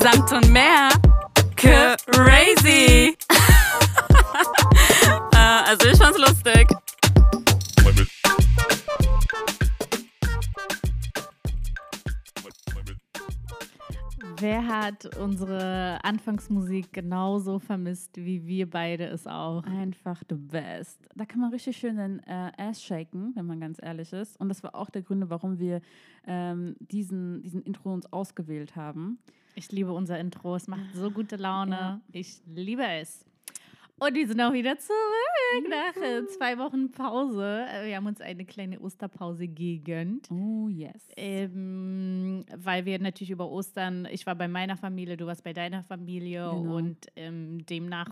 Samt und mehr. Crazy. Also ich fand's lustig. Wer hat unsere Anfangsmusik genauso vermisst, wie wir beide es auch? Einfach the best. Da kann man richtig schön den Ass shaken, wenn man ganz ehrlich ist. Und das war auch der Grund, warum wir diesen Intro uns ausgewählt haben. Ich liebe unser Intro, es macht so gute Laune. Ja. Ich liebe es. Und wir sind auch wieder zurück nach 2 Wochen Pause. Wir haben uns eine kleine Osterpause gegönnt. Oh, yes. Weil wir natürlich über Ostern, ich war bei meiner Familie, du warst bei deiner Familie. Genau. Und demnach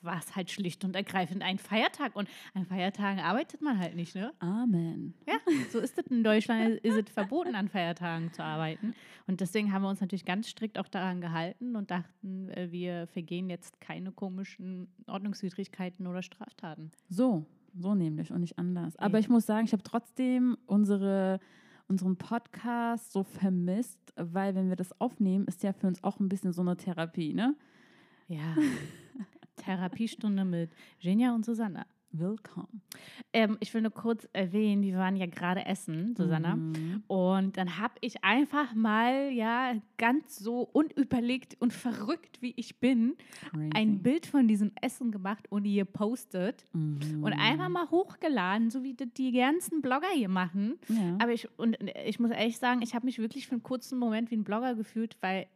war es halt schlicht und ergreifend ein Feiertag. Und an Feiertagen arbeitet man halt nicht, ne? Amen. Ja, so ist es in Deutschland. Ist es verboten, an Feiertagen zu arbeiten. Und deswegen haben wir uns natürlich ganz strikt auch daran gehalten und dachten, wir vergehen jetzt keine komischen Ordnungswidrigkeiten oder Straftaten. So nämlich und nicht anders. Aber ich muss sagen, ich habe trotzdem unseren Podcast so vermisst, weil wenn wir das aufnehmen, ist ja für uns auch ein bisschen so eine Therapie, ne? Ja, Therapiestunde mit Genia und Susanna. Willkommen. Ich will nur kurz erwähnen, wir waren ja gerade essen, Susanna. Mhm. Und dann habe ich einfach mal, ja, ganz so unüberlegt und verrückt, wie ich bin, crazy, ein Bild von diesem Essen gemacht und hier postet. Mhm. Und einfach mal hochgeladen, so wie die ganzen Blogger hier machen. Ja. Aber ich muss ehrlich sagen, ich habe mich wirklich für einen kurzen Moment wie ein Blogger gefühlt, weil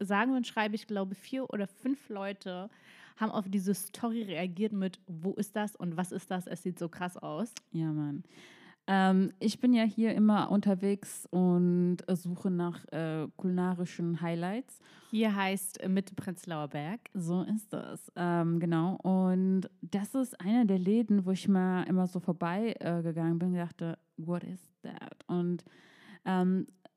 sagen und schreiben, ich glaube, 4 oder 5 Leute haben auf diese Story reagiert mit, wo ist das und was ist das? Es sieht so krass aus. Ja, Mann. Ich bin ja hier immer unterwegs und suche nach kulinarischen Highlights. Hier heißt Mitte Prenzlauer Berg. So ist das, genau. Und das ist einer der Läden, wo ich mal immer so vorbeigegangen bin und dachte, what is that? Und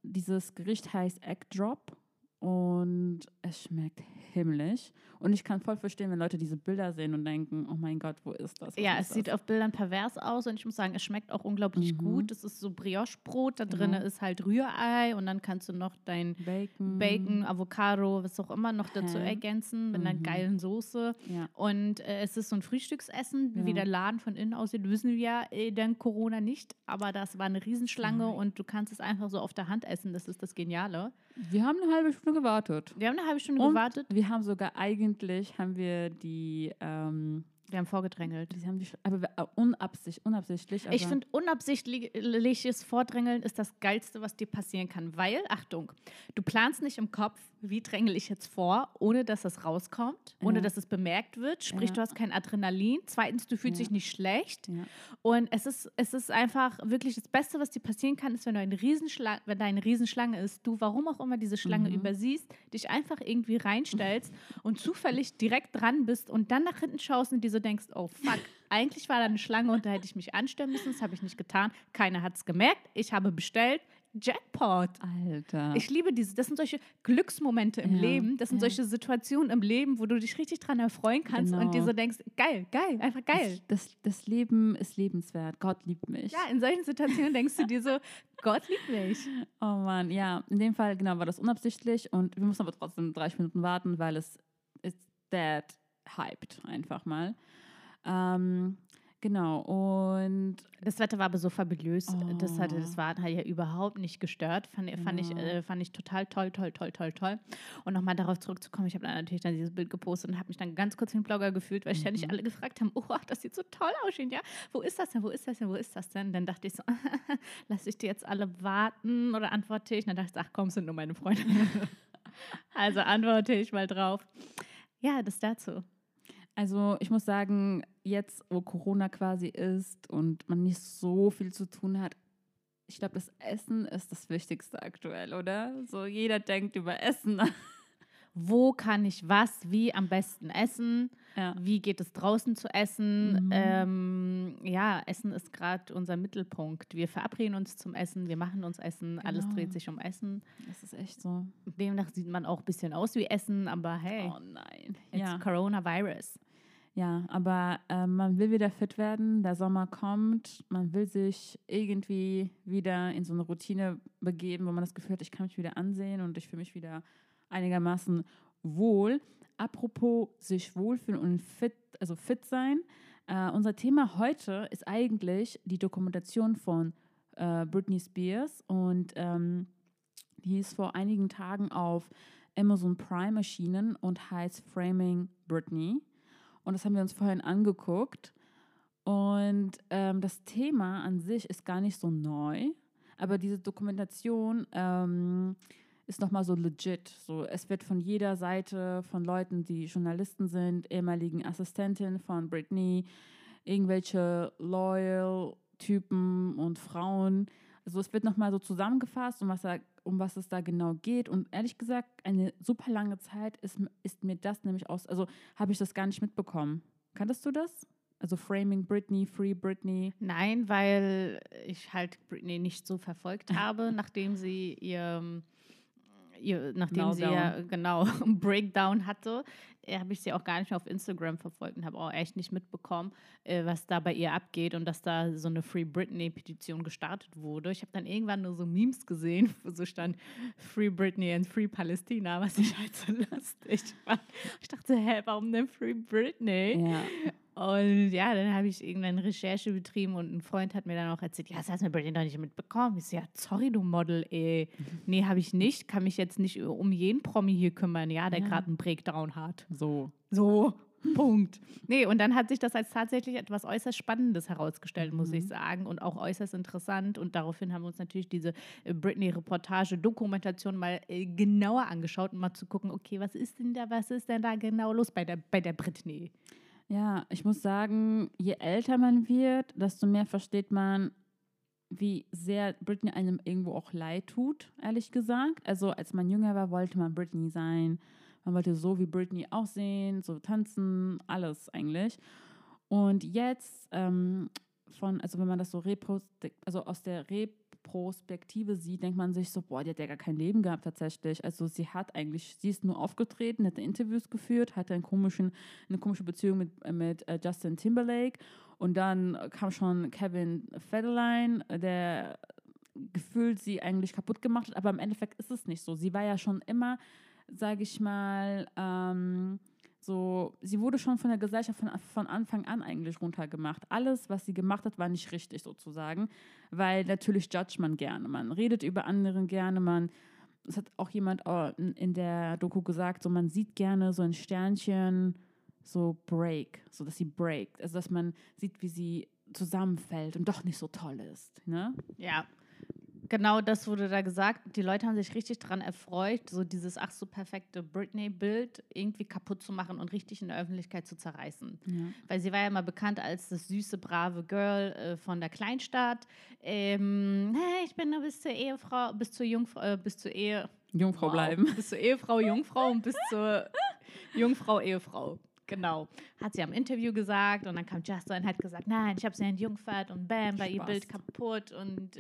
dieses Gericht heißt Egg Drop. Und es schmeckt himmlisch. Und ich kann voll verstehen, wenn Leute diese Bilder sehen und denken, oh mein Gott, wo ist das? Was ja, ist das? Sieht auf Bildern pervers aus und ich muss sagen, es schmeckt auch unglaublich gut. Es ist so Brioche-Brot, da drin ist halt Rührei und dann kannst du noch dein Bacon, Avocado, was auch immer noch dazu ergänzen mit einer geilen Soße. Ja. Und es ist so ein Frühstücksessen, wie der Laden von innen aussieht, wissen wir ja dank Corona nicht, aber das war eine Riesenschlange und du kannst es einfach so auf der Hand essen, das ist das Geniale. Wir haben eine halbe Stunde gewartet. Wir haben sogar wir haben vorgedrängelt. Aber unabsichtlich. Also ich finde, unabsichtliches Vordrängeln ist das Geilste, was dir passieren kann. Weil, Achtung, du planst nicht im Kopf, wie drängel ich jetzt vor, ohne dass das rauskommt, ohne dass es bemerkt wird. Sprich, du hast kein Adrenalin. Zweitens, du fühlst dich nicht schlecht. Ja. Und es ist einfach wirklich das Beste, was dir passieren kann, ist, wenn du wenn da eine Riesenschlange ist, du, warum auch immer, diese Schlange übersiehst, dich einfach irgendwie reinstellst und zufällig direkt dran bist und dann nach hinten schaust und diese denkst, oh fuck, eigentlich war da eine Schlange und da hätte ich mich anstellen müssen, das habe ich nicht getan. Keiner hat es gemerkt, ich habe bestellt. Jackpot. Alter. Ich liebe diese, das sind solche Glücksmomente im Leben, das sind solche Situationen im Leben, wo du dich richtig dran erfreuen kannst und dir so denkst, geil, einfach geil. Das Leben ist lebenswert, Gott liebt mich. Ja, in solchen Situationen denkst du dir so, Gott liebt mich. Oh Mann, ja, in dem Fall, genau, war das unabsichtlich und wir mussten aber trotzdem 30 Minuten warten, weil es ist hyped einfach mal. Genau, und das Wetter war aber so fabulös, das Warten hat ja überhaupt nicht gestört, fand ich total toll. Und nochmal darauf zurückzukommen, ich habe dann natürlich dann dieses Bild gepostet und habe mich dann ganz kurz wie ein Blogger gefühlt, weil ständig alle gefragt haben, oh, das sieht so toll aus, ja, wo ist das denn? Dann dachte ich so, lasse ich die jetzt alle warten oder antworte ich? Und dann dachte ich, ach komm, sind nur meine Freunde. Also antworte ich mal drauf. Ja, das dazu. Also ich muss sagen, jetzt, wo Corona quasi ist und man nicht so viel zu tun hat, ich glaube, das Essen ist das Wichtigste aktuell, oder? So jeder denkt über Essen. Wo kann ich was, wie am besten essen? Ja. Wie geht es draußen zu essen? Essen ist gerade unser Mittelpunkt. Wir verabreden uns zum Essen, wir machen uns Essen, genau. Alles dreht sich um Essen. Das ist echt so. Demnach sieht man auch ein bisschen aus wie Essen, aber hey, oh nein, it's Coronavirus. Ja, aber man will wieder fit werden, der Sommer kommt, man will sich irgendwie wieder in so eine Routine begeben, wo man das Gefühl hat, ich kann mich wieder ansehen und ich fühle mich wieder einigermaßen wohl. Apropos sich wohlfühlen und fit, also fit sein. Unser Thema heute ist eigentlich die Dokumentation von Britney Spears und die ist vor einigen Tagen auf Amazon Prime erschienen und heißt Framing Britney. Und das haben wir uns vorhin angeguckt. Und das Thema an sich ist gar nicht so neu, aber diese Dokumentation ist nochmal so legit. So, es wird von jeder Seite, von Leuten, die Journalisten sind, ehemaligen Assistentinnen von Britney, irgendwelche Loyal-Typen und Frauen. Also es wird nochmal so zusammengefasst, um was es da genau geht. Und ehrlich gesagt, eine super lange Zeit ist mir das nämlich also habe ich das gar nicht mitbekommen. Kanntest du das? Also Framing Britney, Free Britney? Nein, weil ich halt Britney nicht so verfolgt habe, nachdem sie einen Breakdown hatte, habe ich sie auch gar nicht mehr auf Instagram verfolgt und habe auch echt nicht mitbekommen, was da bei ihr abgeht und dass da so eine Free Britney-Petition gestartet wurde. Ich habe dann irgendwann nur so Memes gesehen, wo so stand Free Britney and Free Palästina, was ich halt so lustig fand. Ich dachte, hä, warum denn Free Britney? Ja. Und ja, dann habe ich irgendeine Recherche betrieben und ein Freund hat mir dann auch erzählt, ja, das hast du mit Britney doch nicht mitbekommen. Ich so, ja, sorry, du Model, ey. Nee, habe ich nicht. Kann mich jetzt nicht um jeden Promi hier kümmern, ja, der gerade einen Breakdown hat. So, Punkt. Nee, und dann hat sich das als tatsächlich etwas äußerst Spannendes herausgestellt, muss ich sagen. Und auch äußerst interessant. Und daraufhin haben wir uns natürlich diese Britney-Reportage, Dokumentation mal genauer angeschaut, um mal zu gucken, okay, was ist denn da genau los bei der Britney? Ja, ich muss sagen, je älter man wird, desto mehr versteht man, wie sehr Britney einem irgendwo auch leid tut, ehrlich gesagt. Also als man jünger war, wollte man Britney sein. Man wollte so wie Britney aussehen, so tanzen, alles eigentlich. Und jetzt, wenn man das so aus der Retrospektive sieht, denkt man sich so, boah, die hat ja gar kein Leben gehabt tatsächlich. Also sie ist nur aufgetreten, hat Interviews geführt, hatte eine komische Beziehung mit Justin Timberlake. Und dann kam schon Kevin Federline, der gefühlt sie eigentlich kaputt gemacht hat. Aber im Endeffekt ist es nicht so. Sie war ja schon immer, sage ich mal, sie wurde schon von der Gesellschaft von Anfang an eigentlich runtergemacht. Alles, was sie gemacht hat, war nicht richtig sozusagen, weil natürlich judgt man gerne, man redet über anderen gerne, es hat auch jemand in der Doku gesagt, so man sieht gerne so ein Sternchen, so break, so dass sie breakt, also dass man sieht, wie sie zusammenfällt und doch nicht so toll ist, ne? Ja. Genau, das wurde da gesagt. Die Leute haben sich richtig daran erfreut, so dieses ach so perfekte Britney-Bild irgendwie kaputt zu machen und richtig in der Öffentlichkeit zu zerreißen. Ja. Weil sie war ja mal bekannt als das süße, brave Girl von der Kleinstadt. Ich bin nur bis zur Ehefrau, Jungfrau und bis zur Jungfrau, Ehefrau. Genau, hat sie am Interview gesagt und dann kam Justin und hat gesagt, nein, ich habe sie entjungfert und bam, war ihr Bild kaputt und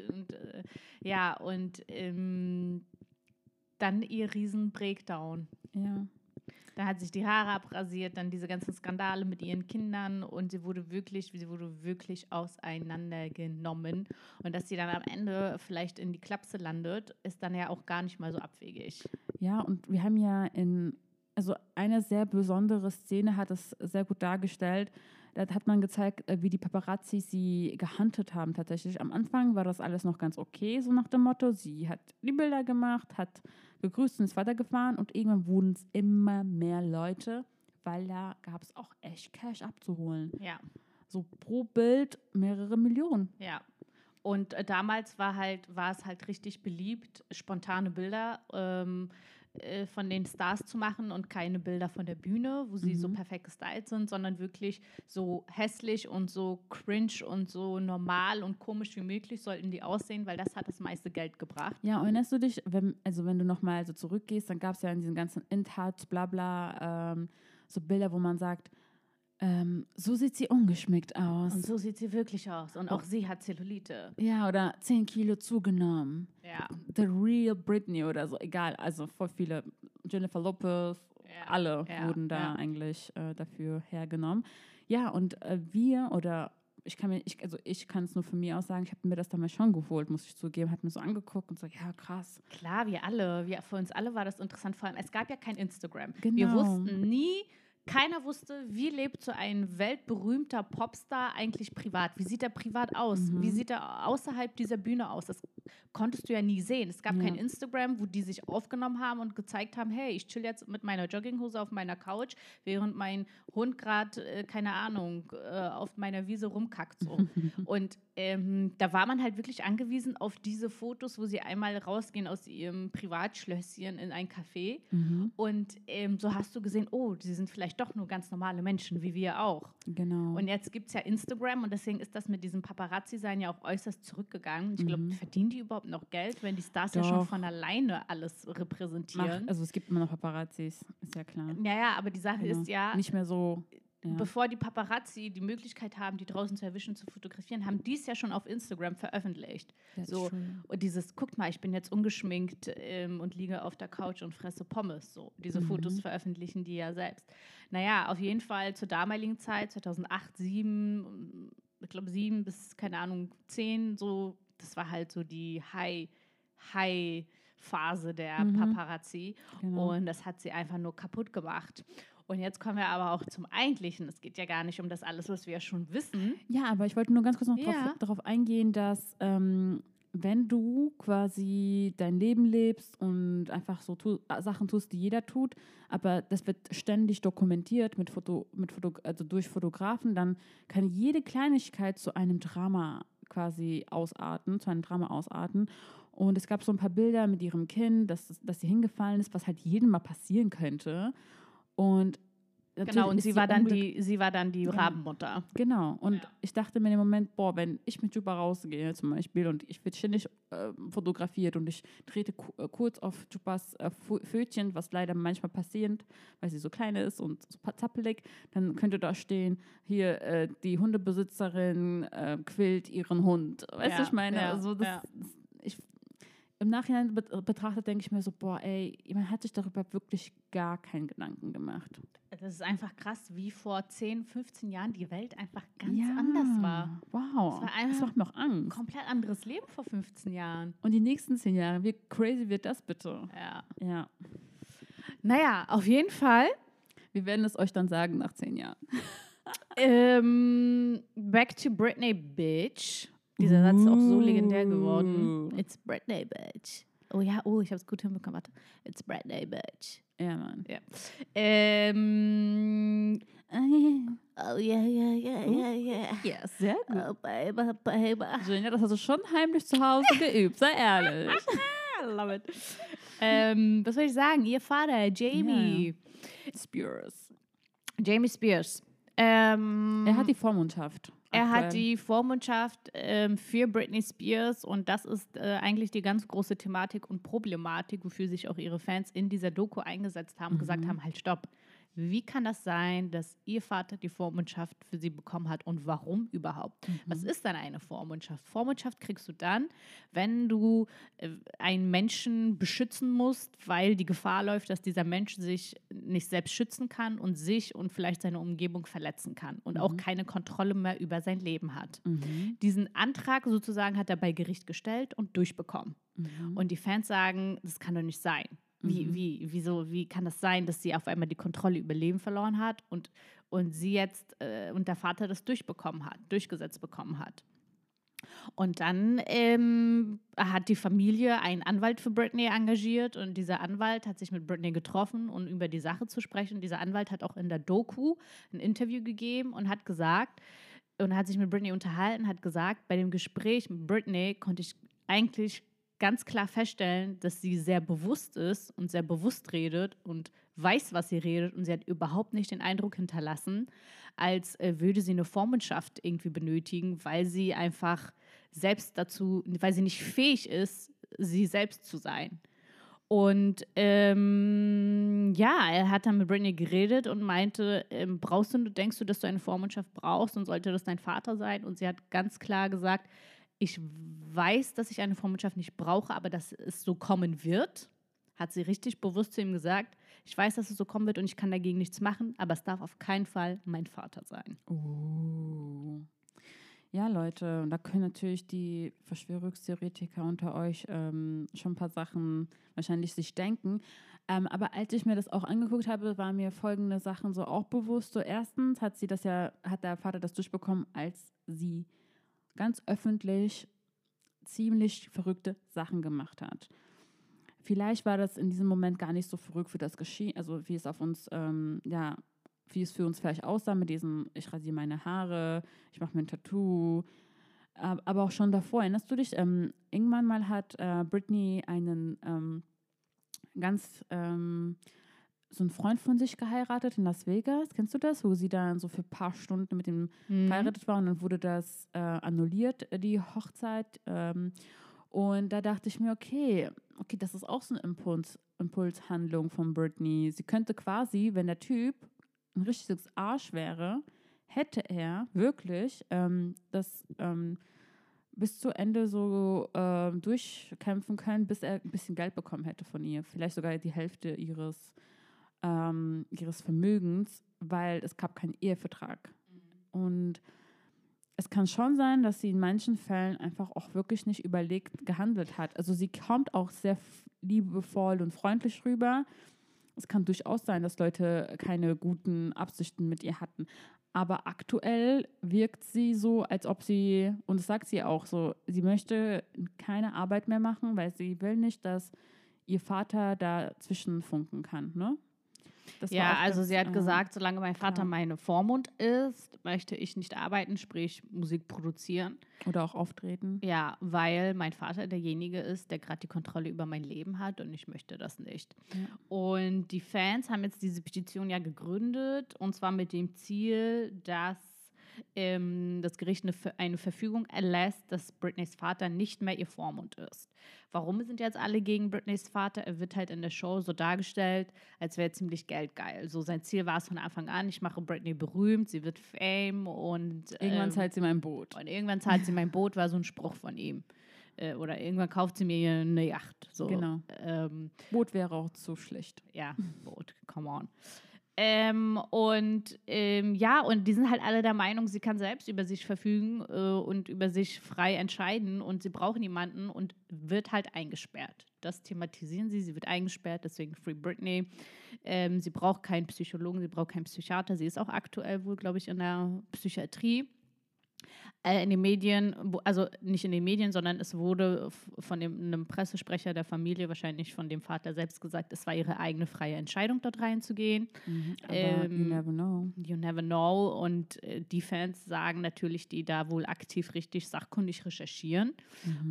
dann ihr riesen Breakdown. Ja. Da hat sich die Haare abrasiert, dann diese ganzen Skandale mit ihren Kindern und sie wurde wirklich auseinandergenommen. Und dass sie dann am Ende vielleicht in die Klapse landet, ist dann ja auch gar nicht mal so abwegig. Ja, und wir haben ja Also eine sehr besondere Szene hat es sehr gut dargestellt. Da hat man gezeigt, wie die Paparazzi sie gehuntet haben tatsächlich. Am Anfang war das alles noch ganz okay, so nach dem Motto. Sie hat die Bilder gemacht, hat gegrüßt und ist weitergefahren. Und irgendwann wurden es immer mehr Leute, weil da gab es auch echt Cash abzuholen. Ja. So pro Bild mehrere Millionen. Ja. Und damals war es halt richtig beliebt, spontane Bilder von den Stars zu machen und keine Bilder von der Bühne, wo sie so perfekt gestylt sind, sondern wirklich so hässlich und so cringe und so normal und komisch wie möglich sollten die aussehen, weil das hat das meiste Geld gebracht. Ja, erinnerst du dich, wenn du nochmal so zurückgehst, dann gab es ja in diesen ganzen InTouch, Blabla, so Bilder, wo man sagt, so sieht sie ungeschminkt aus. Und so sieht sie wirklich aus. Und auch sie hat Zellulite. Ja, oder 10 Kilo zugenommen. Ja. The real Britney oder so. Egal, also voll viele. Jennifer Lopez, alle wurden da eigentlich dafür hergenommen. Ja, und wir oder ich kann es nur von mir aus sagen, ich habe mir das damals schon geholt, muss ich zugeben, habe mir so angeguckt und so, ja, krass. Klar, für uns alle war das interessant, vor allem, es gab ja kein Instagram. Genau. Wir wussten nie, keiner wusste, wie lebt so ein weltberühmter Popstar eigentlich privat? Wie sieht er privat aus? Mhm. Wie sieht er außerhalb dieser Bühne aus? Das konntest du ja nie sehen. Es gab kein Instagram, wo die sich aufgenommen haben und gezeigt haben, hey, ich chill jetzt mit meiner Jogginghose auf meiner Couch, während mein Hund gerade, auf meiner Wiese rumkackt. So. Und da war man halt wirklich angewiesen auf diese Fotos, wo sie einmal rausgehen aus ihrem Privatschlösschen in ein Café. Mhm. Und so hast du gesehen, oh, sie sind vielleicht doch nur ganz normale Menschen, wie wir auch. Genau. Und jetzt gibt es ja Instagram und deswegen ist das mit diesem Paparazzi-Sein ja auch äußerst zurückgegangen. Ich glaube, verdienen die überhaupt noch Geld, wenn die Stars ja schon von alleine alles repräsentieren? Also es gibt immer noch Paparazzis, ist ja klar. Naja, aber die Sache ist ja... Nicht mehr so... Ja. Bevor die Paparazzi die Möglichkeit haben, die draußen zu erwischen, zu fotografieren, haben die es ja schon auf Instagram veröffentlicht. So. Und dieses, guckt mal, ich bin jetzt ungeschminkt und liege auf der Couch und fresse Pommes. So. Diese Fotos veröffentlichen die ja selbst. Naja, auf jeden Fall zur damaligen Zeit, 2008, 2007, ich glaube 2007 bis, 10, so, das war halt so die High-Phase der Paparazzi. Genau. Und das hat sie einfach nur kaputt gemacht. Und jetzt kommen wir aber auch zum Eigentlichen. Es geht ja gar nicht um das alles, was wir ja schon wissen. Ja, aber ich wollte nur ganz kurz noch darauf eingehen, dass wenn du quasi dein Leben lebst und einfach so Sachen tust, die jeder tut, aber das wird ständig dokumentiert also durch Fotografen, dann kann jede Kleinigkeit zu einem Drama quasi ausarten, Und es gab so ein paar Bilder mit ihrem Kind, dass sie hingefallen ist, was halt jedem mal passieren könnte. Und genau, und sie war dann die Rabenmutter. Genau, und ich dachte mir in dem Moment, boah, wenn ich mit Juba rausgehe zum Beispiel und ich werde ständig fotografiert und ich trete kurz auf Jubas Fötchen, was leider manchmal passiert, weil sie so klein ist und so zappelig, dann könnte da stehen, hier die Hundebesitzerin quält ihren Hund. Weißt du, ich meine? Ja, also im Nachhinein betrachtet denke ich mir so, boah, ey, man hat sich darüber wirklich gar keinen Gedanken gemacht. Das ist einfach krass, wie vor 10, 15 Jahren die Welt einfach ganz anders war. Wow, das macht mir auch Angst. Komplett anderes Leben vor 15 Jahren. Und die nächsten 10 Jahre, wie crazy wird das bitte? Ja. Naja, auf jeden Fall. Wir werden es euch dann sagen nach 10 Jahren. Back to Britney, bitch. Dieser Satz ist auch so legendär geworden. It's Britney, bitch. Oh ja, ich habe es gut hinbekommen. Warte. It's Britney, bitch. Ja, Mann. Ja. Oh ja, ja, ja, ja, ja. Ja, sehr gut. Oh, baby, baby. Sonja, das hast du schon heimlich zu Hause geübt, sei ehrlich. Love it. Was soll ich sagen? Ihr Vater, Jamie Spears. Jamie Spears. Er hat die Vormundschaft. Er hat die Vormundschaft für Britney Spears und das ist eigentlich die ganz große Thematik und Problematik, wofür sich auch ihre Fans in dieser Doku eingesetzt haben und gesagt haben, halt stopp, wie kann das sein, dass ihr Vater die Vormundschaft für sie bekommen hat und warum überhaupt? Was ist dann eine Vormundschaft? Vormundschaft kriegst du dann, wenn du einen Menschen beschützen musst, weil die Gefahr läuft, dass dieser Mensch sich nicht selbst schützen kann und sich und vielleicht seine Umgebung verletzen kann und auch keine Kontrolle mehr über sein Leben hat. Diesen Antrag sozusagen hat er bei Gericht gestellt und durchbekommen. Und die Fans sagen, das kann doch nicht sein. Wieso kann das sein, dass sie auf einmal die Kontrolle über Leben verloren hat und sie jetzt und der Vater das durchgesetzt bekommen hat? Und dann hat die Familie einen Anwalt für Britney engagiert und dieser Anwalt hat sich mit Britney getroffen, um über die Sache zu sprechen. Dieser Anwalt hat auch in der Doku ein Interview gegeben und hat gesagt, und hat sich mit Britney unterhalten, hat gesagt, bei dem Gespräch mit Britney konnte ich eigentlich ganz klar feststellen, dass sie sehr bewusst ist und sehr bewusst redet und weiß, was sie redet und sie hat überhaupt nicht den Eindruck hinterlassen, als würde sie eine Vormundschaft irgendwie benötigen, weil sie einfach weil sie nicht fähig ist, sie selbst zu sein. Und er hat dann mit Britney geredet und meinte, denkst du, dass du eine Vormundschaft brauchst und sollte das dein Vater sein? Und sie hat ganz klar gesagt, ich weiß, dass ich eine Vormundschaft nicht brauche, aber dass es so kommen wird, hat sie richtig bewusst zu ihm gesagt. Ich weiß, dass es so kommen wird und ich kann dagegen nichts machen, aber es darf auf keinen Fall mein Vater sein. Oh. Ja, Leute, und da können natürlich die Verschwörungstheoretiker unter euch schon ein paar Sachen wahrscheinlich sich denken. Aber als ich mir das auch angeguckt habe, waren mir folgende Sachen so auch bewusst. So erstens hat der Vater das durchbekommen, als sie ganz öffentlich ziemlich verrückte Sachen gemacht hat. Vielleicht war das in diesem Moment gar nicht so verrückt für das Geschehen, also wie es auf uns, wie es für uns vielleicht aussah mit diesem, ich rasiere meine Haare, ich mache mir ein Tattoo. Aber auch schon davor, erinnerst du dich, irgendwann mal hat Britney einen so einen Freund von sich geheiratet in Las Vegas, kennst du das? Wo sie dann so für ein paar Stunden mit ihm verheiratet war und dann wurde das annulliert, die Hochzeit. Und da dachte ich mir, okay, das ist auch so eine Impulshandlung von Britney. Sie könnte quasi, wenn der Typ ein richtiges Arsch wäre, hätte er wirklich das bis zu Ende so durchkämpfen können, bis er ein bisschen Geld bekommen hätte von ihr. Vielleicht sogar die Hälfte ihres Vermögens, weil es gab keinen Ehevertrag. Mhm. Und es kann schon sein, dass sie in manchen Fällen einfach auch wirklich nicht überlegt gehandelt hat. Also sie kommt auch sehr liebevoll und freundlich rüber. Es kann durchaus sein, dass Leute keine guten Absichten mit ihr hatten. Aber aktuell wirkt sie so, als ob sie, und das sagt sie auch so, sie möchte keine Arbeit mehr machen, weil sie will nicht, dass ihr Vater dazwischen funken kann, ne? Das ja, also sie hat gesagt, solange mein Vater meine Vormund ist, möchte ich nicht arbeiten, sprich Musik produzieren. Oder auch auftreten. Ja, weil mein Vater derjenige ist, der gerade die Kontrolle über mein Leben hat und ich möchte das nicht. Ja. Und die Fans haben jetzt diese Petition ja gegründet und zwar mit dem Ziel, dass das Gericht eine Verfügung erlässt, dass Britneys Vater nicht mehr ihr Vormund ist. Warum sind jetzt alle gegen Britneys Vater? Er wird halt in der Show so dargestellt, als wäre er ziemlich geldgeil. So sein Ziel war es von Anfang an, ich mache Britney berühmt, sie wird Fame und irgendwann zahlt sie mein Boot. Und irgendwann zahlt sie mein Boot, war so ein Spruch von ihm. Oder irgendwann kauft sie mir eine Yacht. So. Genau. Boot wäre auch zu schlecht. Ja, Boot, come on. Und die sind halt alle der Meinung, sie kann selbst über sich verfügen und über sich frei entscheiden und sie braucht niemanden und wird halt eingesperrt. Das thematisieren sie wird eingesperrt, deswegen Free Britney. Sie braucht keinen Psychologen, sie braucht keinen Psychiater, sie ist auch aktuell wohl, glaube ich, in der Psychiatrie. In den Medien, also nicht in den Medien, sondern es wurde von einem Pressesprecher der Familie, wahrscheinlich von dem Vater selbst gesagt, es war ihre eigene freie Entscheidung, dort reinzugehen. Aber you never know. You never know. Und die Fans sagen natürlich, die da wohl aktiv richtig sachkundig recherchieren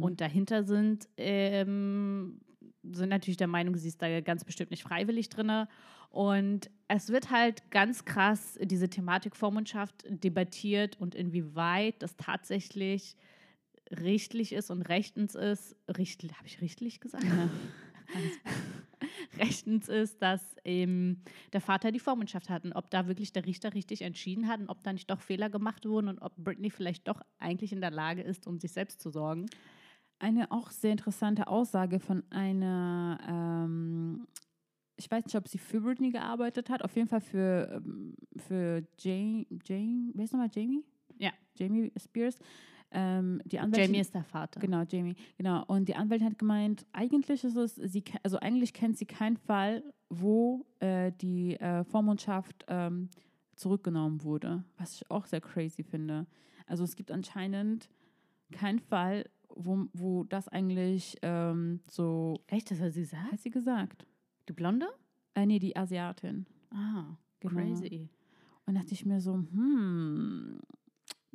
und dahinter sind natürlich der Meinung, sie ist da ganz bestimmt nicht freiwillig drin. Und es wird halt ganz krass diese Thematik Vormundschaft debattiert und inwieweit das tatsächlich rechtlich ist und rechtens ist. Habe ich rechtlich gesagt? Ja. Rechtens ist, dass der Vater die Vormundschaft hat und ob da wirklich der Richter richtig entschieden hat und ob da nicht doch Fehler gemacht wurden und ob Britney vielleicht doch eigentlich in der Lage ist, um sich selbst zu sorgen. Eine auch sehr interessante Aussage von einer, ich weiß nicht, ob sie für Britney gearbeitet hat, auf jeden Fall für Jamie? Ja. Jamie Spears. Die Anwältin, Jamie ist der Vater. Genau, Jamie. Genau. Und die Anwältin hat gemeint, eigentlich kennt sie keinen Fall, wo die Vormundschaft zurückgenommen wurde, was ich auch sehr crazy finde. Also es gibt anscheinend keinen Fall, wo das eigentlich so... Echt, das hat sie gesagt? Hat sie gesagt. Die Blonde? Nee, die Asiatin. Ah, genau. Crazy. Und dachte ich mir so,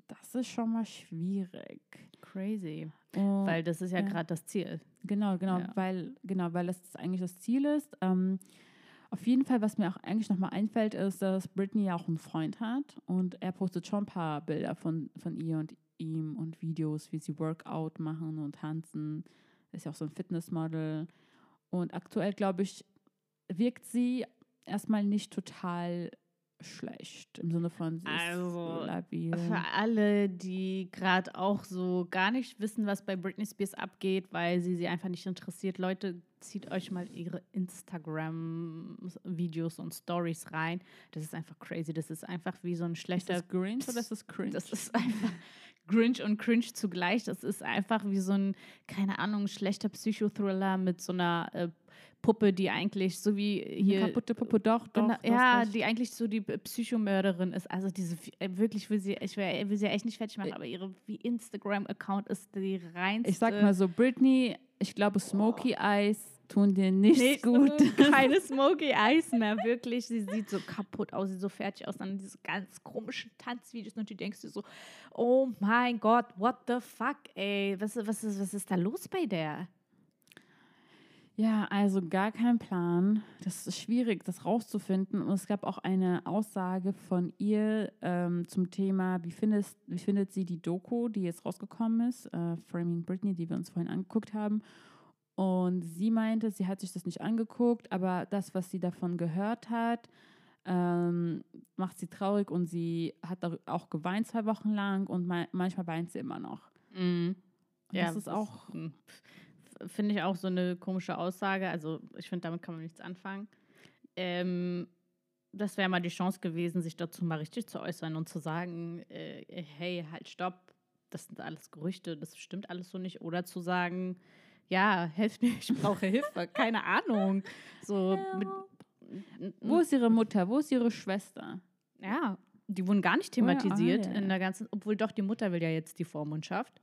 das ist schon mal schwierig. Crazy. Und weil das ist ja gerade das Ziel. Genau, ja. weil das eigentlich das Ziel ist. Auf jeden Fall, was mir auch eigentlich nochmal einfällt, ist, dass Britney ja auch einen Freund hat und er postet schon ein paar Bilder von ihr und ihm und Videos, wie sie Workout machen und tanzen. Das ist ja auch so ein Fitnessmodel. Und aktuell, glaube ich, wirkt sie erstmal nicht total schlecht, im Sinne von sie ist also labil. Für alle, die gerade auch so gar nicht wissen, was bei Britney Spears abgeht, weil sie einfach nicht interessiert, Leute, zieht euch mal ihre Instagram-Videos und Stories rein. Das ist einfach crazy. Das ist einfach wie so ein schlechter... Ist das Grinch oder ist das Cringe? Das ist einfach Grinch und Cringe zugleich. Das ist einfach wie so ein, keine Ahnung, schlechter Psychothriller mit so einer Puppe, die eigentlich so wie hier... Eine kaputte Puppe, doch. Ja, die eigentlich so die Psychomörderin ist. Also diese... Wirklich, ich will sie echt nicht fertig machen, aber ihre Instagram-Account ist die reinste... Ich sag mal so, Britney... Ich glaube, Smokey Eyes tun dir nichts gut. Keine Smokey Eyes mehr, wirklich. Sie sieht so kaputt aus, sieht so fertig aus. Dann diese ganz komischen Tanzvideos und du denkst dir so, oh mein Gott, what the fuck, ey. Was ist da los bei der? Ja, also gar kein Plan. Das ist schwierig, das rauszufinden. Und es gab auch eine Aussage von ihr zum Thema, wie findet sie die Doku, die jetzt rausgekommen ist, Framing Britney, die wir uns vorhin angeguckt haben. Und sie meinte, sie hat sich das nicht angeguckt, aber das, was sie davon gehört hat, macht sie traurig und sie hat auch geweint 2 Wochen lang und manchmal weint sie immer noch. Mm. Ja, das ist auch... Finde ich auch so eine komische Aussage. Also ich finde, damit kann man nichts anfangen. Das wäre mal die Chance gewesen, sich dazu mal richtig zu äußern und zu sagen, hey, halt, stopp, das sind alles Gerüchte, das stimmt alles so nicht. Oder zu sagen, ja, helft mir, ich brauche Hilfe, keine Ahnung. So, ja. Wo ist ihre Mutter, wo ist ihre Schwester? Ja, die wurden gar nicht thematisiert in der ganzen, obwohl doch die Mutter will ja jetzt die Vormundschaft.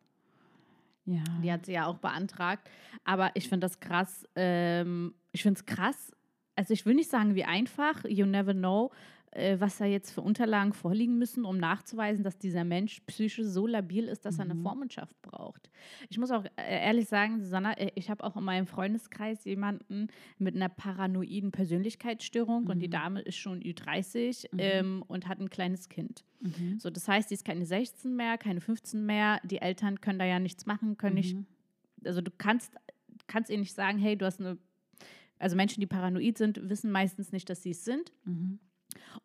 Ja. Die hat sie ja auch beantragt. Aber ich finde das krass. Also ich will nicht sagen, wie einfach. You never know, was da jetzt für Unterlagen vorliegen müssen, um nachzuweisen, dass dieser Mensch psychisch so labil ist, dass er eine Vormundschaft braucht. Ich muss auch ehrlich sagen, Susanna, ich habe auch in meinem Freundeskreis jemanden mit einer paranoiden Persönlichkeitsstörung und die Dame ist schon Ü30 und hat ein kleines Kind. Mhm. So, das heißt, sie ist keine 16 mehr, keine 15 mehr. Die Eltern können da ja nichts machen, können nicht. Also du kannst ihr nicht sagen, hey, du hast eine. Also Menschen, die paranoid sind, wissen meistens nicht, dass sie es sind. Mhm.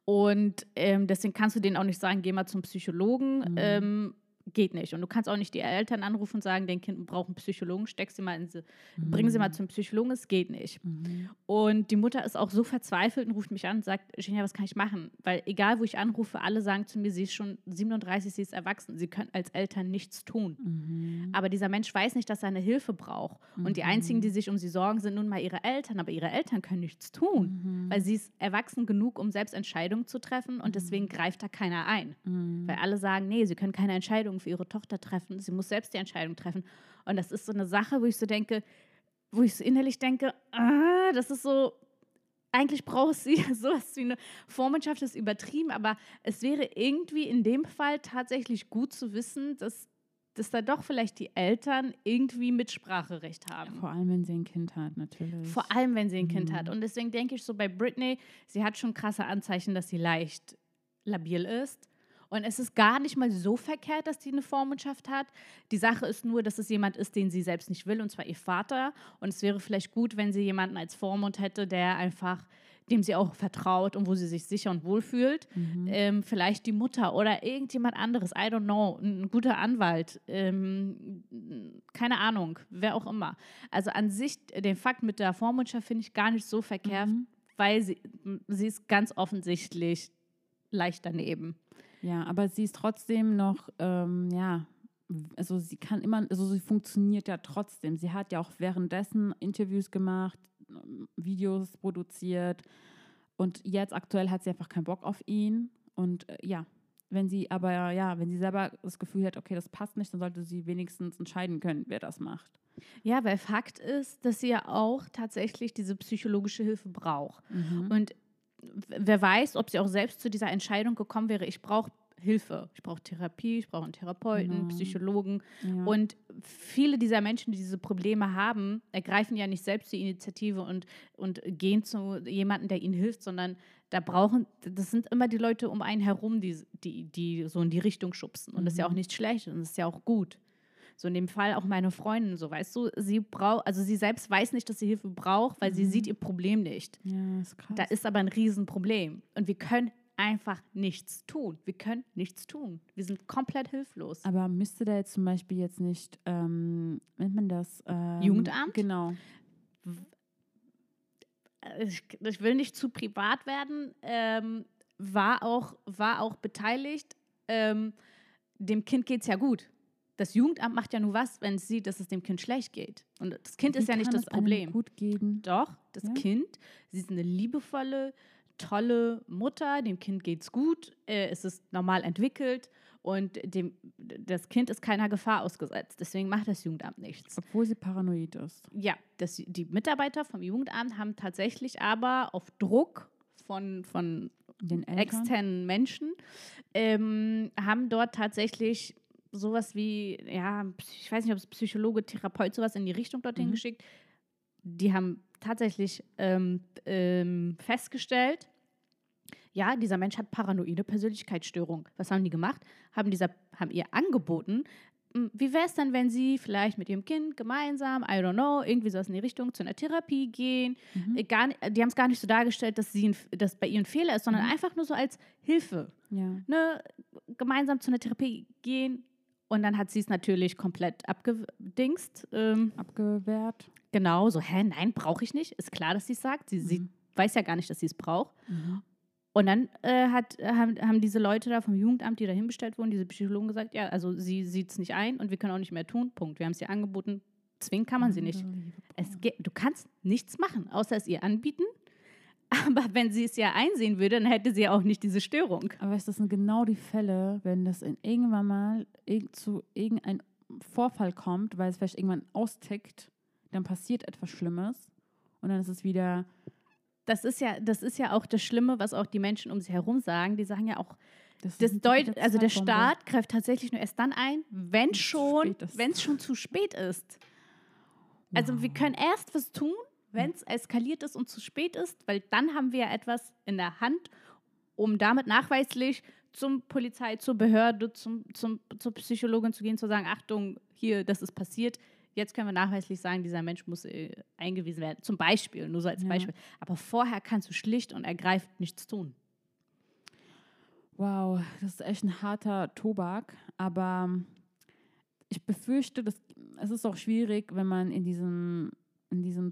Und deswegen kannst du denen auch nicht sagen, geh mal zum Psychologen. Geht nicht. Und du kannst auch nicht die Eltern anrufen und sagen, dein Kind braucht einen Psychologen, bring sie mal zum Psychologen, es geht nicht. Und die Mutter ist auch so verzweifelt und ruft mich an und sagt, Genia, was kann ich machen? Weil egal, wo ich anrufe, alle sagen zu mir, sie ist schon 37, sie ist erwachsen, sie können als Eltern nichts tun. Aber dieser Mensch weiß nicht, dass er eine Hilfe braucht. Und die einzigen, die sich um sie sorgen, sind nun mal ihre Eltern, aber ihre Eltern können nichts tun, weil sie ist erwachsen genug, um selbst Entscheidungen zu treffen und deswegen greift da keiner ein. Weil alle sagen, nee, sie können keine Entscheidung für ihre Tochter treffen. Sie muss selbst die Entscheidung treffen. Und das ist so eine Sache, wo ich so innerlich denke, das ist so, eigentlich braucht sie sowas wie eine Vormundschaft, ist übertrieben, aber es wäre irgendwie in dem Fall tatsächlich gut zu wissen, dass da doch vielleicht die Eltern irgendwie Mitspracherecht haben. Ja, vor allem, wenn sie ein Kind hat, natürlich. Vor allem, wenn sie ein Kind hat. Und deswegen denke ich so bei Britney, sie hat schon krasse Anzeichen, dass sie leicht labil ist. Und es ist gar nicht mal so verkehrt, dass die eine Vormundschaft hat. Die Sache ist nur, dass es jemand ist, den sie selbst nicht will, und zwar ihr Vater. Und es wäre vielleicht gut, wenn sie jemanden als Vormund hätte, der einfach, dem sie auch vertraut und wo sie sich sicher und wohl fühlt. Vielleicht die Mutter oder irgendjemand anderes, I don't know, ein guter Anwalt, keine Ahnung, wer auch immer. Also an sich, den Fakt mit der Vormundschaft finde ich gar nicht so verkehrt, weil sie ist ganz offensichtlich leicht daneben. Ja, aber sie ist trotzdem noch, also sie kann immer, also sie funktioniert ja trotzdem. Sie hat ja auch währenddessen Interviews gemacht, Videos produziert und jetzt aktuell hat sie einfach keinen Bock auf ihn. Und wenn sie selber das Gefühl hat, okay, das passt nicht, dann sollte sie wenigstens entscheiden können, wer das macht. Ja, weil Fakt ist, dass sie ja auch tatsächlich diese psychologische Hilfe braucht. Und wer weiß, ob sie auch selbst zu dieser Entscheidung gekommen wäre, ich brauche Hilfe, ich brauche Therapie, ich brauche einen Therapeuten, Psychologen. Ja. Und viele dieser Menschen, die diese Probleme haben, ergreifen ja nicht selbst die Initiative und gehen zu jemandem, der ihnen hilft, sondern das sind immer die Leute um einen herum, die so in die Richtung schubsen. Und das ist ja auch nicht schlecht und das ist ja auch gut. So in dem Fall auch meine Freundin, so weißt du, sie selbst weiß nicht, dass sie Hilfe braucht, weil sie sieht ihr Problem nicht. Ja, ist krass. Da ist aber ein Riesenproblem. Und wir können einfach nichts tun. Wir können nichts tun. Wir sind komplett hilflos. Aber müsste da jetzt zum Beispiel jetzt nicht, nennt man das? Jugendamt? Genau. Ich will nicht zu privat werden, war auch beteiligt. Dem Kind geht es ja gut. Das Jugendamt macht ja nur was, wenn es sieht, dass es dem Kind schlecht geht. Und das Kind ist ja nicht das Problem. Gut gehen? Doch, das Kind, sie ist eine liebevolle, tolle Mutter, dem Kind geht's gut, es ist normal entwickelt und das Kind ist keiner Gefahr ausgesetzt. Deswegen macht das Jugendamt nichts. Obwohl sie paranoid ist. Ja, die Mitarbeiter vom Jugendamt haben tatsächlich aber auf Druck von den externen Menschen, haben dort tatsächlich sowas wie, ja, ich weiß nicht, ob es Psychologe, Therapeut, sowas in die Richtung dorthin geschickt. Die haben tatsächlich festgestellt, ja, dieser Mensch hat paranoide Persönlichkeitsstörung. Was haben die gemacht? Haben ihr angeboten, wie wäre es dann, wenn sie vielleicht mit ihrem Kind gemeinsam, I don't know, irgendwie sowas in die Richtung, zu einer Therapie gehen. Die haben es gar nicht so dargestellt, dass bei ihr ein Fehler ist, sondern einfach nur so als Hilfe. Ja. Ne? Gemeinsam zu einer Therapie gehen. Und dann hat sie es natürlich komplett abgedingst. Abgewehrt. Genau, so, nein, brauche ich nicht. Ist klar, dass sie es sagt. Sie weiß ja gar nicht, dass sie es braucht. Mhm. Und dann haben diese Leute da vom Jugendamt, die da hinbestellt wurden, diese Psychologen gesagt, ja, also sie sieht es nicht ein und wir können auch nicht mehr tun, Punkt. Wir haben es ihr angeboten, zwingen kann man sie nicht. Du kannst nichts machen, außer es ihr anbieten. Aber wenn sie es ja einsehen würde, dann hätte sie ja auch nicht diese Störung. Aber das sind genau die Fälle, wenn das irgendwann mal zu irgendeinem Vorfall kommt, weil es vielleicht irgendwann austickt, dann passiert etwas Schlimmes und dann ist es wieder... Das ist ja auch das Schlimme, was auch die Menschen um sie herum sagen. Die sagen ja auch, der Staat greift tatsächlich nur erst dann ein, wenn es schon zu spät ist. Wow. Also wir können erst was tun, wenn es eskaliert ist und zu spät ist, weil dann haben wir ja etwas in der Hand, um damit nachweislich zum Polizei, zur Behörde, zur Psychologin zu gehen, zu sagen, Achtung, hier, das ist passiert. Jetzt können wir nachweislich sagen, dieser Mensch muss eingewiesen werden. Zum Beispiel, nur so als Beispiel. Aber vorher kannst du schlicht und ergreifend nichts tun. Wow, das ist echt ein harter Tobak. Aber ich befürchte, es ist auch schwierig, wenn man in diesem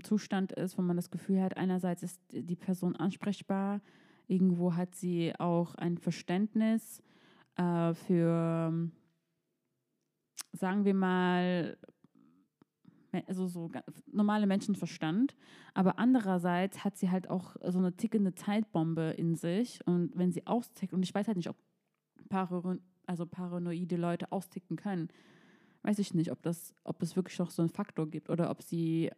Zustand ist, wo man das Gefühl hat, einerseits ist die Person ansprechbar, irgendwo hat sie auch ein Verständnis für, sagen wir mal, also so normale Menschenverstand, aber andererseits hat sie halt auch so eine tickende Zeitbombe in sich und wenn sie austickt, und ich weiß halt nicht, ob paranoide Leute austicken können, weiß ich nicht, ob es wirklich noch so einen Faktor gibt oder ob sie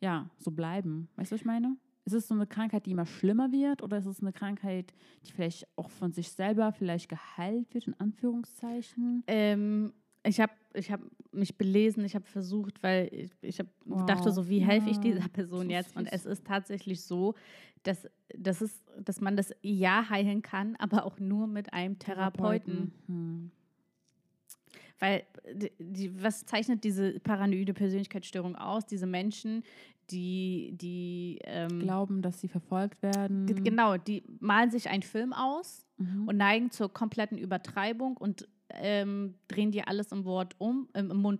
ja so bleiben. Weißt du, was ich meine? Ist es so eine Krankheit, die immer schlimmer wird oder ist es eine Krankheit, die vielleicht auch von sich selber vielleicht geheilt wird, in Anführungszeichen? Ich habe mich belesen, ich habe versucht, weil dachte so, wie helfe ich dieser Person so jetzt? Süß. Und es ist tatsächlich so, dass man das ja heilen kann, aber auch nur mit einem Therapeuten. Weil, was zeichnet diese paranoide Persönlichkeitsstörung aus? Diese Menschen, die glauben, dass sie verfolgt werden. Genau, die malen sich einen Film aus und neigen zur kompletten Übertreibung und drehen dir alles im Mund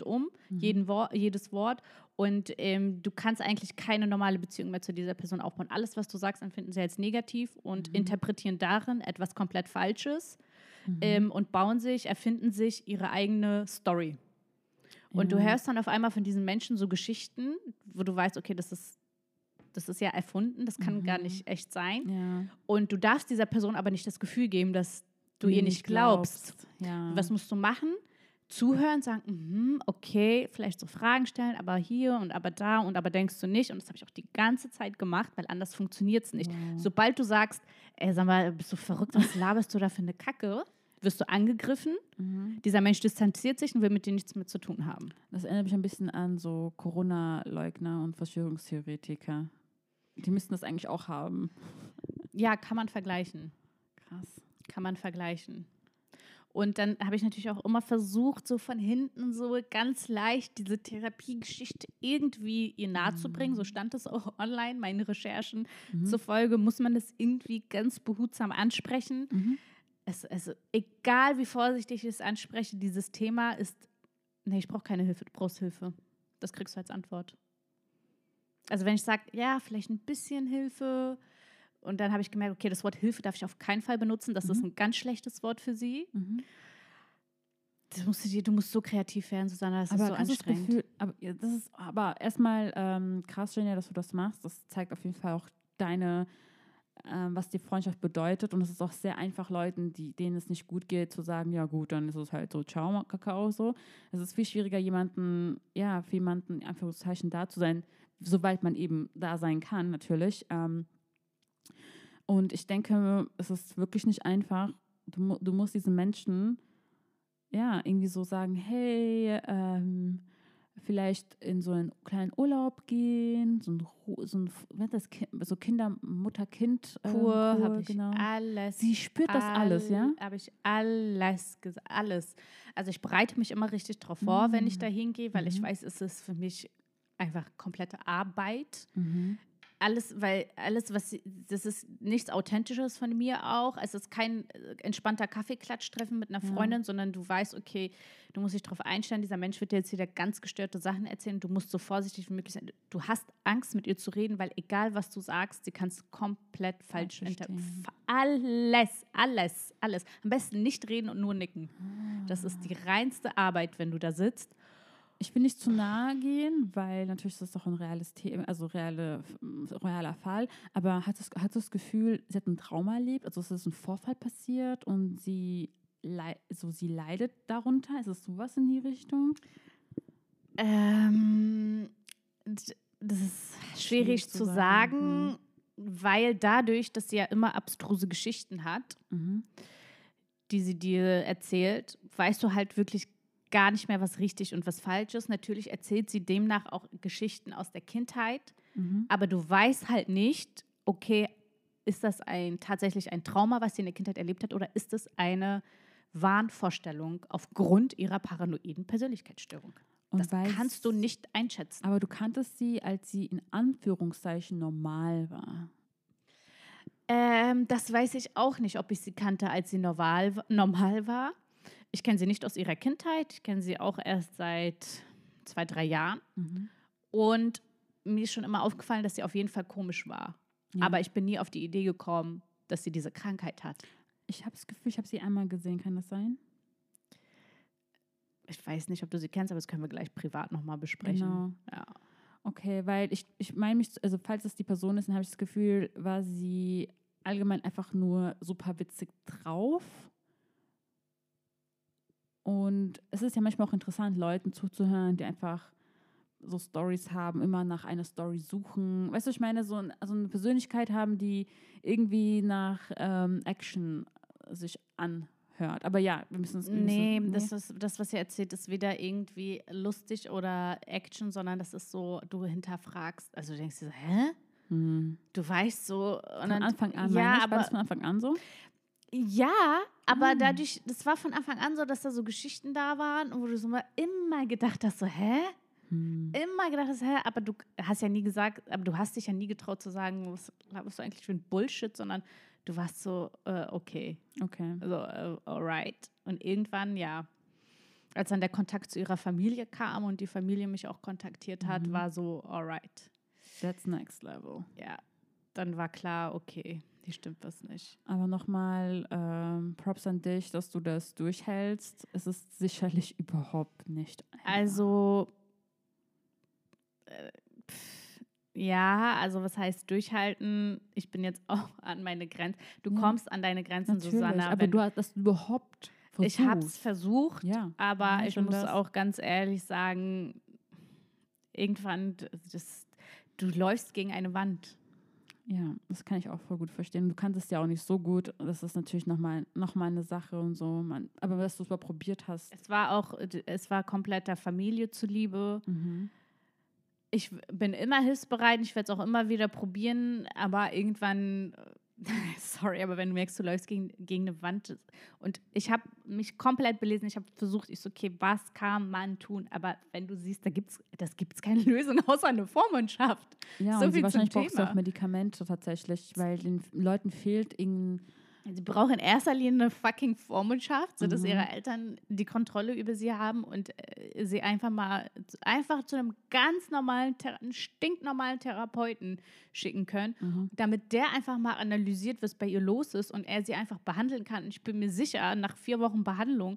um, jedes Wort. Und du kannst eigentlich keine normale Beziehung mehr zu dieser Person aufbauen. Alles, was du sagst, empfinden sie als negativ und interpretieren darin etwas komplett Falsches und erfinden sich ihre eigene Story. Und du hörst dann auf einmal von diesen Menschen so Geschichten, wo du weißt, okay, das ist ja erfunden, das kann gar nicht echt sein. Ja. Und du darfst dieser Person aber nicht das Gefühl geben, dass du ihr nicht glaubst. Ja. Was musst du machen? Zuhören, sagen, okay, vielleicht so Fragen stellen, aber hier und aber da und aber denkst du nicht. Und das habe ich auch die ganze Zeit gemacht, weil anders funktioniert es nicht. Wow. Sobald du sagst, ey, sag mal, bist du verrückt, was laberst du da für eine Kacke, wirst du angegriffen. Dieser Mensch distanziert sich und will mit dir nichts mehr zu tun haben. Das erinnert mich ein bisschen an so Corona-Leugner und Verschwörungstheoretiker. Die müssten das eigentlich auch haben. Ja, kann man vergleichen. Krass. Und dann habe ich natürlich auch immer versucht, so von hinten so ganz leicht diese Therapiegeschichte irgendwie ihr nahezubringen. So stand das auch online, meinen Recherchen zufolge muss man das irgendwie ganz behutsam ansprechen. Also egal, wie vorsichtig ich es anspreche, dieses Thema ist, nee, ich brauche keine Hilfe, du brauchst Hilfe. Das kriegst du als Antwort. Also wenn ich sage, ja, vielleicht ein bisschen Hilfe, und dann habe ich gemerkt, okay, das Wort Hilfe darf ich auf keinen Fall benutzen, das ist ein ganz schlechtes Wort für sie. Das musst du musst so kreativ werden, Susanna, das aber ist so anstrengend. Das ist aber erstmal krass, Jenny, dass du das machst. Das zeigt auf jeden Fall auch deine, was die Freundschaft bedeutet. Und es ist auch sehr einfach, Leuten, denen es nicht gut geht, zu sagen, ja gut, dann ist es halt so, ciao, Kakao, so. Es ist viel schwieriger, für jemanden, in Anführungszeichen, da zu sein, soweit man eben da sein kann, natürlich. Und ich denke, es ist wirklich nicht einfach. Du musst diesen Menschen ja irgendwie so sagen, hey, vielleicht in so einen kleinen Urlaub gehen, so Mutter-Kind-Kur, habe ich genau. Alles. Sie spürt das alles, ja? Habe ich alles. Also ich bereite mich immer richtig drauf vor, wenn ich da hingehe, weil ich weiß, es ist für mich einfach komplette Arbeit. Das ist nichts Authentisches von mir auch. Es ist kein entspannter Kaffeeklatschtreffen mit einer Freundin, sondern du weißt, okay, du musst dich darauf einstellen, dieser Mensch wird dir jetzt wieder ganz gestörte Sachen erzählen, du musst so vorsichtig wie möglich sein. Du hast Angst, mit ihr zu reden, weil egal, was du sagst, sie kann es komplett falsch interpretieren. Alles. Am besten nicht reden und nur nicken. Das ist die reinste Arbeit, wenn du da sitzt. Ich will nicht zu nahe gehen, weil natürlich ist das doch ein reales Thema, also realer Fall. Aber hat das Gefühl, sie hat ein Trauma erlebt, also es ist ein Vorfall passiert und sie leidet darunter? Ist es sowas in die Richtung? Das ist schwierig zu sagen, weil dadurch, dass sie ja immer abstruse Geschichten hat, die sie dir erzählt, weißt du halt wirklich gar nicht mehr, was richtig und was falsch ist. Natürlich erzählt sie demnach auch Geschichten aus der Kindheit, aber du weißt halt nicht, okay, ist das tatsächlich ein Trauma, was sie in der Kindheit erlebt hat, oder ist das eine Wahnvorstellung aufgrund ihrer paranoiden Persönlichkeitsstörung? Kannst du nicht einschätzen. Aber du kanntest sie, als sie in Anführungszeichen normal war. Das weiß ich auch nicht, ob ich sie kannte, als sie normal war. Ich kenne sie nicht aus ihrer Kindheit, ich kenne sie auch erst seit 2-3 Jahren. Und mir ist schon immer aufgefallen, dass sie auf jeden Fall komisch war. Ja. Aber ich bin nie auf die Idee gekommen, dass sie diese Krankheit hat. Ich habe das Gefühl, ich habe sie einmal gesehen, kann das sein? Ich weiß nicht, ob du sie kennst, aber das können wir gleich privat nochmal besprechen. Genau. Ja. Okay, weil ich meine mich, also falls es die Person ist, dann habe ich das Gefühl, war sie allgemein einfach nur super witzig drauf. Und es ist ja manchmal auch interessant, Leuten zuzuhören, die einfach so Storys haben, immer nach einer Story suchen. Weißt du, ich meine, so eine Persönlichkeit haben, die irgendwie nach Action sich anhört. Aber ja, wir müssen es... Nee. Das, was ihr erzählt, ist weder irgendwie lustig oder Action, sondern das ist so, du hinterfragst, also du denkst dir so, hä? Du weißt so... Von Anfang an, ja, aber war das von Anfang an so? Ja, aber dadurch, das war von Anfang an so, dass da so Geschichten da waren, wo du so immer gedacht hast, so, hä? Aber du hast ja nie gesagt, aber du hast dich ja nie getraut zu sagen, was glaubst du eigentlich für ein Bullshit, sondern du warst so, okay. Also, alright. Und irgendwann, ja, als dann der Kontakt zu ihrer Familie kam und die Familie mich auch kontaktiert hat, war so, alright. That's next level. Ja, dann war klar, okay. Die stimmt das nicht. Aber nochmal Props an dich, dass du das durchhältst. Es ist sicherlich überhaupt nicht einfach. Also, was heißt durchhalten? Ich bin jetzt auch an meine Grenzen. Du kommst an deine Grenzen, natürlich, Susanna. Aber du hast das überhaupt versucht. Ich habe es versucht, ja, aber ich muss auch ganz ehrlich sagen, irgendwann, du läufst gegen eine Wand. Ja, das kann ich auch voll gut verstehen. Du kannst es ja auch nicht so gut. Das ist natürlich nochmal eine Sache und so. Aber dass du es mal probiert hast. Es war komplett der Familie zuliebe. Ich bin immer hilfsbereit. Ich werde es auch immer wieder probieren. Aber irgendwann sorry, aber wenn du merkst, du läufst gegen eine Wand. Und ich habe mich komplett belesen, ich habe versucht, ich so, okay, was kann man tun? Aber wenn du siehst, da gibt's keine Lösung außer eine Vormundschaft. Ja, so und viel wahrscheinlich brauchst du auch Medikamente tatsächlich, weil den Leuten fehlt irgendein... Sie brauchen in erster Linie eine fucking Vormundschaft, sodass ihre Eltern die Kontrolle über sie haben und sie einfach zu einem ganz normalen, stinknormalen Therapeuten schicken können, damit der einfach mal analysiert, was bei ihr los ist und er sie einfach behandeln kann. Und ich bin mir sicher, nach 4 Wochen Behandlung,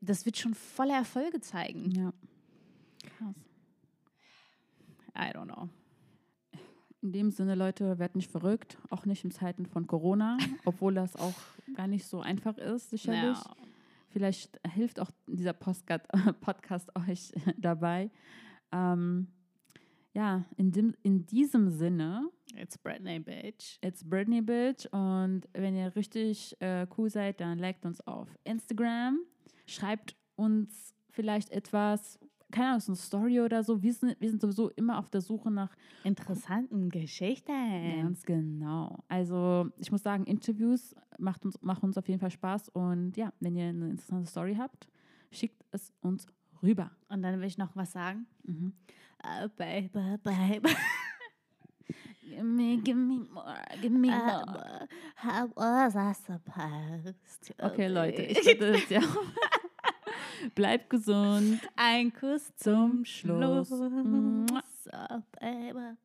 das wird schon volle Erfolge zeigen. Ja. Krass. I don't know. In dem Sinne, Leute, werdet nicht verrückt, auch nicht in Zeiten von Corona, obwohl das auch gar nicht so einfach ist, sicherlich. No. Vielleicht hilft auch dieser Podcast euch dabei. Ja, in diesem Sinne. It's Britney, bitch. It's Britney, bitch. Und wenn ihr richtig cool seid, dann liked uns auf Instagram. Schreibt uns vielleicht etwas... Keine Ahnung, ist eine Story oder so. Wir sind sowieso immer auf der Suche nach interessanten Geschichten. Ganz genau. Also ich muss sagen, Interviews machen uns auf jeden Fall Spaß. Und ja, wenn ihr eine interessante Story habt, schickt es uns rüber. Und dann will ich noch was sagen. Baby. Give me more. How was I supposed to? Okay, Leute, ich würde es ja... Bleibt gesund. Ein Kuss zum Schluss. So, baby.